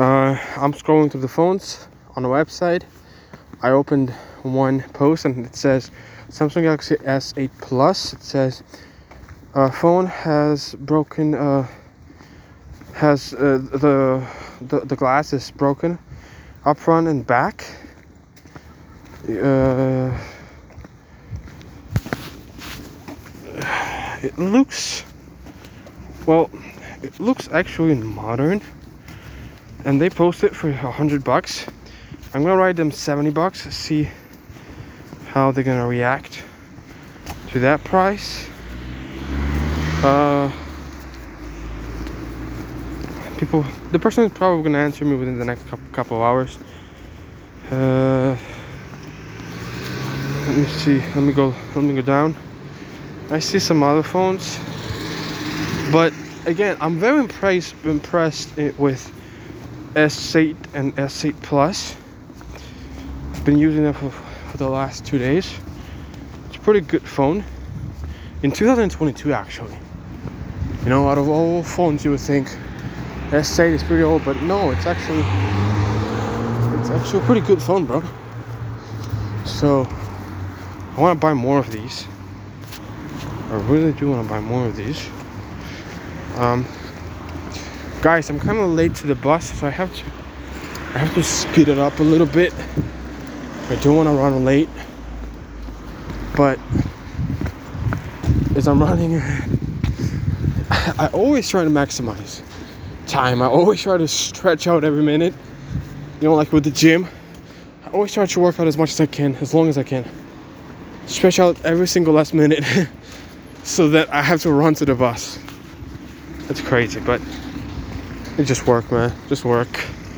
I'm scrolling through the phones on a website. I opened one post and it says Samsung Galaxy S8 Plus. It says phone has broken, the glass is broken up front and back. It looks, well, it looks actually modern, and they post it for $100. I'm gonna write them $70, see how they're gonna react to that price. The person is probably gonna answer me within the next couple hours. Let me see. Let me go down. I see some other phones, but again, I'm very impressed with S8 and S8 Plus. I've been using it for the last 2 days. It's a pretty good phone in 2022, actually. You know, out of all phones, you would think S8 is pretty old, but no, it's actually a pretty good phone, bro. So I want to buy more of these. I really do want to buy more of these. Guys, I'm kind of late to the bus, so I have to speed it up a little bit. I don't want to run late, but as I'm running, I always try to maximize time. I always try to stretch out every minute. You know, like with the gym, I always try to work out as much as I can, as long as I can. Stretch out every single last minute so that I have to run to the bus. That's crazy, but it just work, man. Just work.